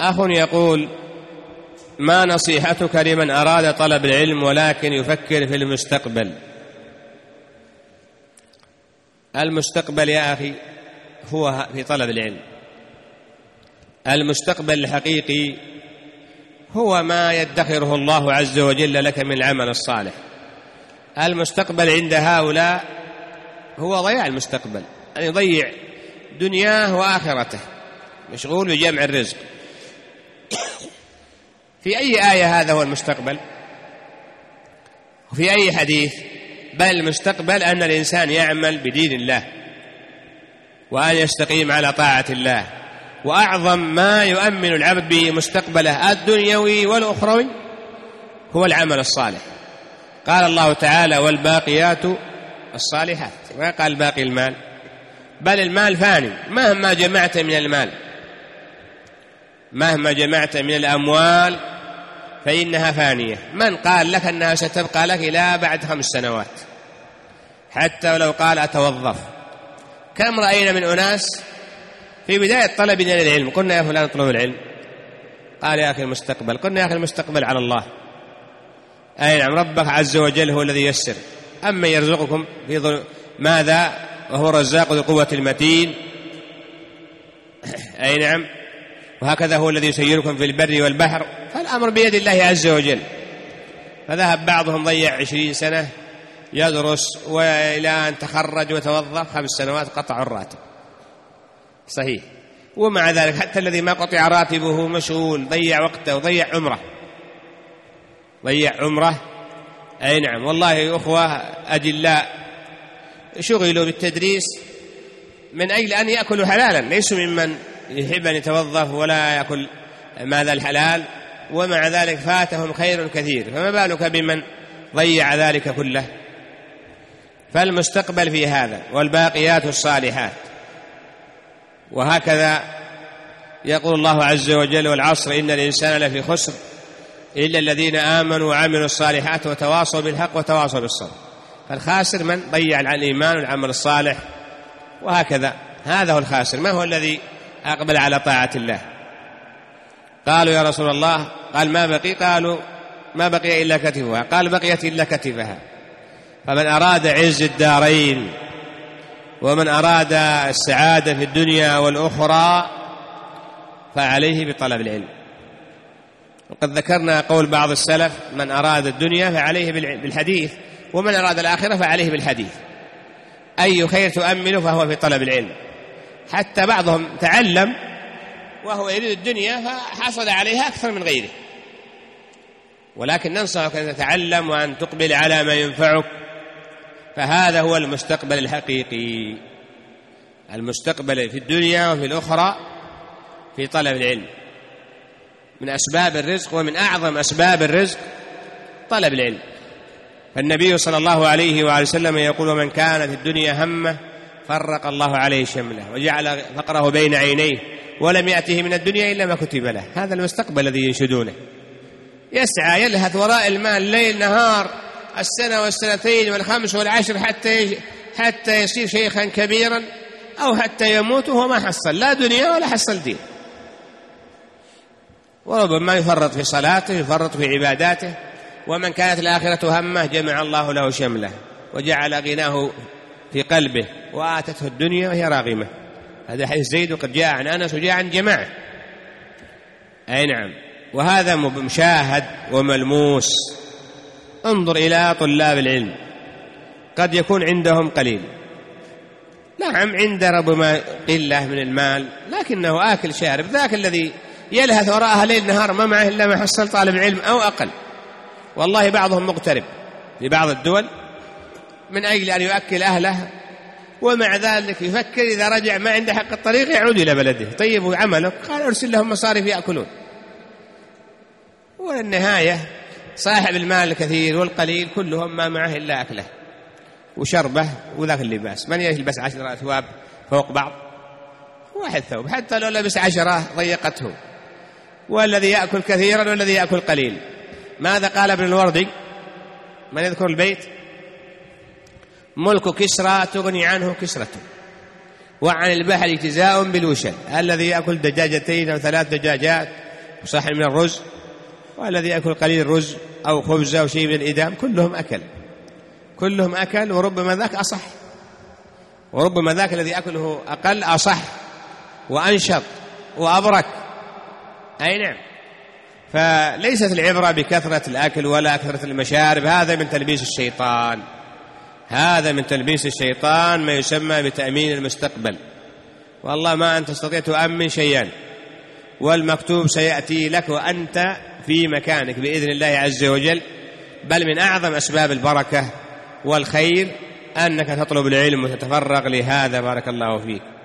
أخ يقول: ما نصيحتك لمن أراد طلب العلم ولكن يفكر في المستقبل؟ المستقبل يا أخي هو في طلب العلم. المستقبل الحقيقي هو ما يدخره الله عز وجل لك من العمل الصالح. المستقبل عند هؤلاء هو ضياع المستقبل، يعني يضيع دنياه وآخرته، مشغول بجمع الرزق. في أي آية هذا هو المستقبل؟ وفي أي حديث؟ بل المستقبل أن الإنسان يعمل بدين الله وأن يستقيم على طاعة الله. وأعظم ما يؤمن العبد بمستقبله الدنيوي والأخروي هو العمل الصالح. قال الله تعالى: والباقيات الصالحات. ما قال باقي المال، بل المال فاني، مهما جمعت من المال، مهما جمعت من الأموال فإنها فانية. من قال لك أنها ستبقى لك إلى بعد 5 سنوات؟ حتى ولو قال أتوظف. كم رأينا من أناس في بداية طلبنا للعلم قلنا: يا فلان اطلب العلم. قال: يا أخي المستقبل. قلنا: يا أخي المستقبل على الله. أي نعم، ربك عز وجل هو الذي ييسر. أما يرزقكم في ماذا وهو الرزاق ذو القوة المتين. أي نعم، وهكذا هو الذي يسيركم في البر والبحر. فالأمر بيد الله عز وجل. فذهب بعضهم ضيع 20 سنة يدرس، وإلى أن تخرج وتوظف 5 سنوات قطع الراتب. صحيح، ومع ذلك حتى الذي ما قطع راتبه مشغول، ضيع وقته وضيع عمره، ضيع عمره. أي نعم، والله يا أخوة أجلاء شغلوا بالتدريس من أجل أن يأكلوا حلالا، ليسوا ممن يحب أن يتوظف ولا يأكل ماذا الحلال، ومع ذلك فاتهم خير كثير. فما بالك بمن ضيع ذلك كله؟ فالمستقبل في هذا. والباقيات الصالحات. وهكذا يقول الله عز وجل: والعصر إن الإنسان لفي خسر إلا الذين آمنوا وعملوا الصالحات وتواصوا بالحق وتواصوا بالصبر. فالخاسر من ضيع الإيمان والعمل الصالح، وهكذا هذا هو الخاسر، ما هو الذي أقبل على طاعة الله. قالوا: يا رسول الله، قال: ما بقي؟ قالوا: ما بقي إلا كتفها. قال: بقيت إلا كتفها. فمن أراد عز الدارين ومن أراد السعادة في الدنيا والأخرى فعليه بطلب العلم. وقد ذكرنا قول بعض السلف: من أراد الدنيا فعليه بالحديث، ومن أراد الآخرة فعليه بالحديث. أي خير تؤمله فهو في طلب العلم. حتى بعضهم تعلم وهو يريد الدنيا فحصل عليها أكثر من غيره. ولكن ننصحك أن تتعلم وأن تقبل على ما ينفعك، فهذا هو المستقبل الحقيقي. المستقبل في الدنيا وفي الأخرى في طلب العلم. من أسباب الرزق ومن أعظم أسباب الرزق طلب العلم. فالنبي صلى الله عليه وآله وسلم يقول: ومن كانت الدنيا همه فرق الله عليه شمله وجعل فقره بين عينيه ولم يأته من الدنيا إلا ما كتب له. هذا المستقبل الذي ينشدونه. يسعى يلهث وراء المال ليل نهار، السنة والسنتين والخمس والعشر، حتى يصير شيخا كبيرا أو حتى يموت وهو ما حصل لا دنيا ولا حصل دين. وربما يفرط في صلاته، يفرط في عباداته. ومن كانت الآخرة همه جمع الله له شمله وجعل غناه في قلبه وآتته الدنيا وهي راغمة. هذا حديث زيد وقد جاء عن أنس وجاء عن جماعة. أي نعم، وهذا مشاهد وملموس. انظر إلى طلاب العلم، قد يكون عندهم قليل، نعم عند ربما قلة من المال، لكنه آكل شارب. ذاك الذي يلهث وراءها ليل نهار ما معه إلا ما حصل طالب علم أو أقل. والله بعضهم مغترب في بعض الدول من أجل أن يؤكل أهله، ومع ذلك يفكر إذا رجع ما عنده حق الطريق يعود إلى بلده. طيب وعمله؟ قال: أرسل لهم مصارف يأكلون. والنهاية صاحب المال الكثير والقليل كلهم ما معه إلا أكله وشربه وذاك اللباس. من يلبس 10 أثواب فوق بعض؟ واحد ثوب. حتى لو لبس 10 ضيقته. والذي يأكل كثيرا والذي يأكل قليل. ماذا قال ابن الوردي؟ من يذكر البيت؟ ملك كسرى تغني عنه كسرته، وعن البحر اجتزاء بالوشل. الذي يأكل دجاجتين أو 3 دجاجات وصحن من الرز، والذي يأكل قليل رز أو خبزة أو شيء من الإدام، كلهم أكل وربما ذاك أصح، وربما ذاك الذي أكله أقل أصح وأنشط وأبرك. أي نعم. فليست العبرة بكثرة الأكل ولا كثرة المشارب، هذا من تلبيس الشيطان ما يسمى بتأمين المستقبل. والله ما أنت تستطيع تؤمن شيئا، والمكتوب سيأتي لك وأنت في مكانك بإذن الله عز وجل. بل من أعظم أسباب البركة والخير أنك تطلب العلم وتتفرغ لهذا، بارك الله فيك.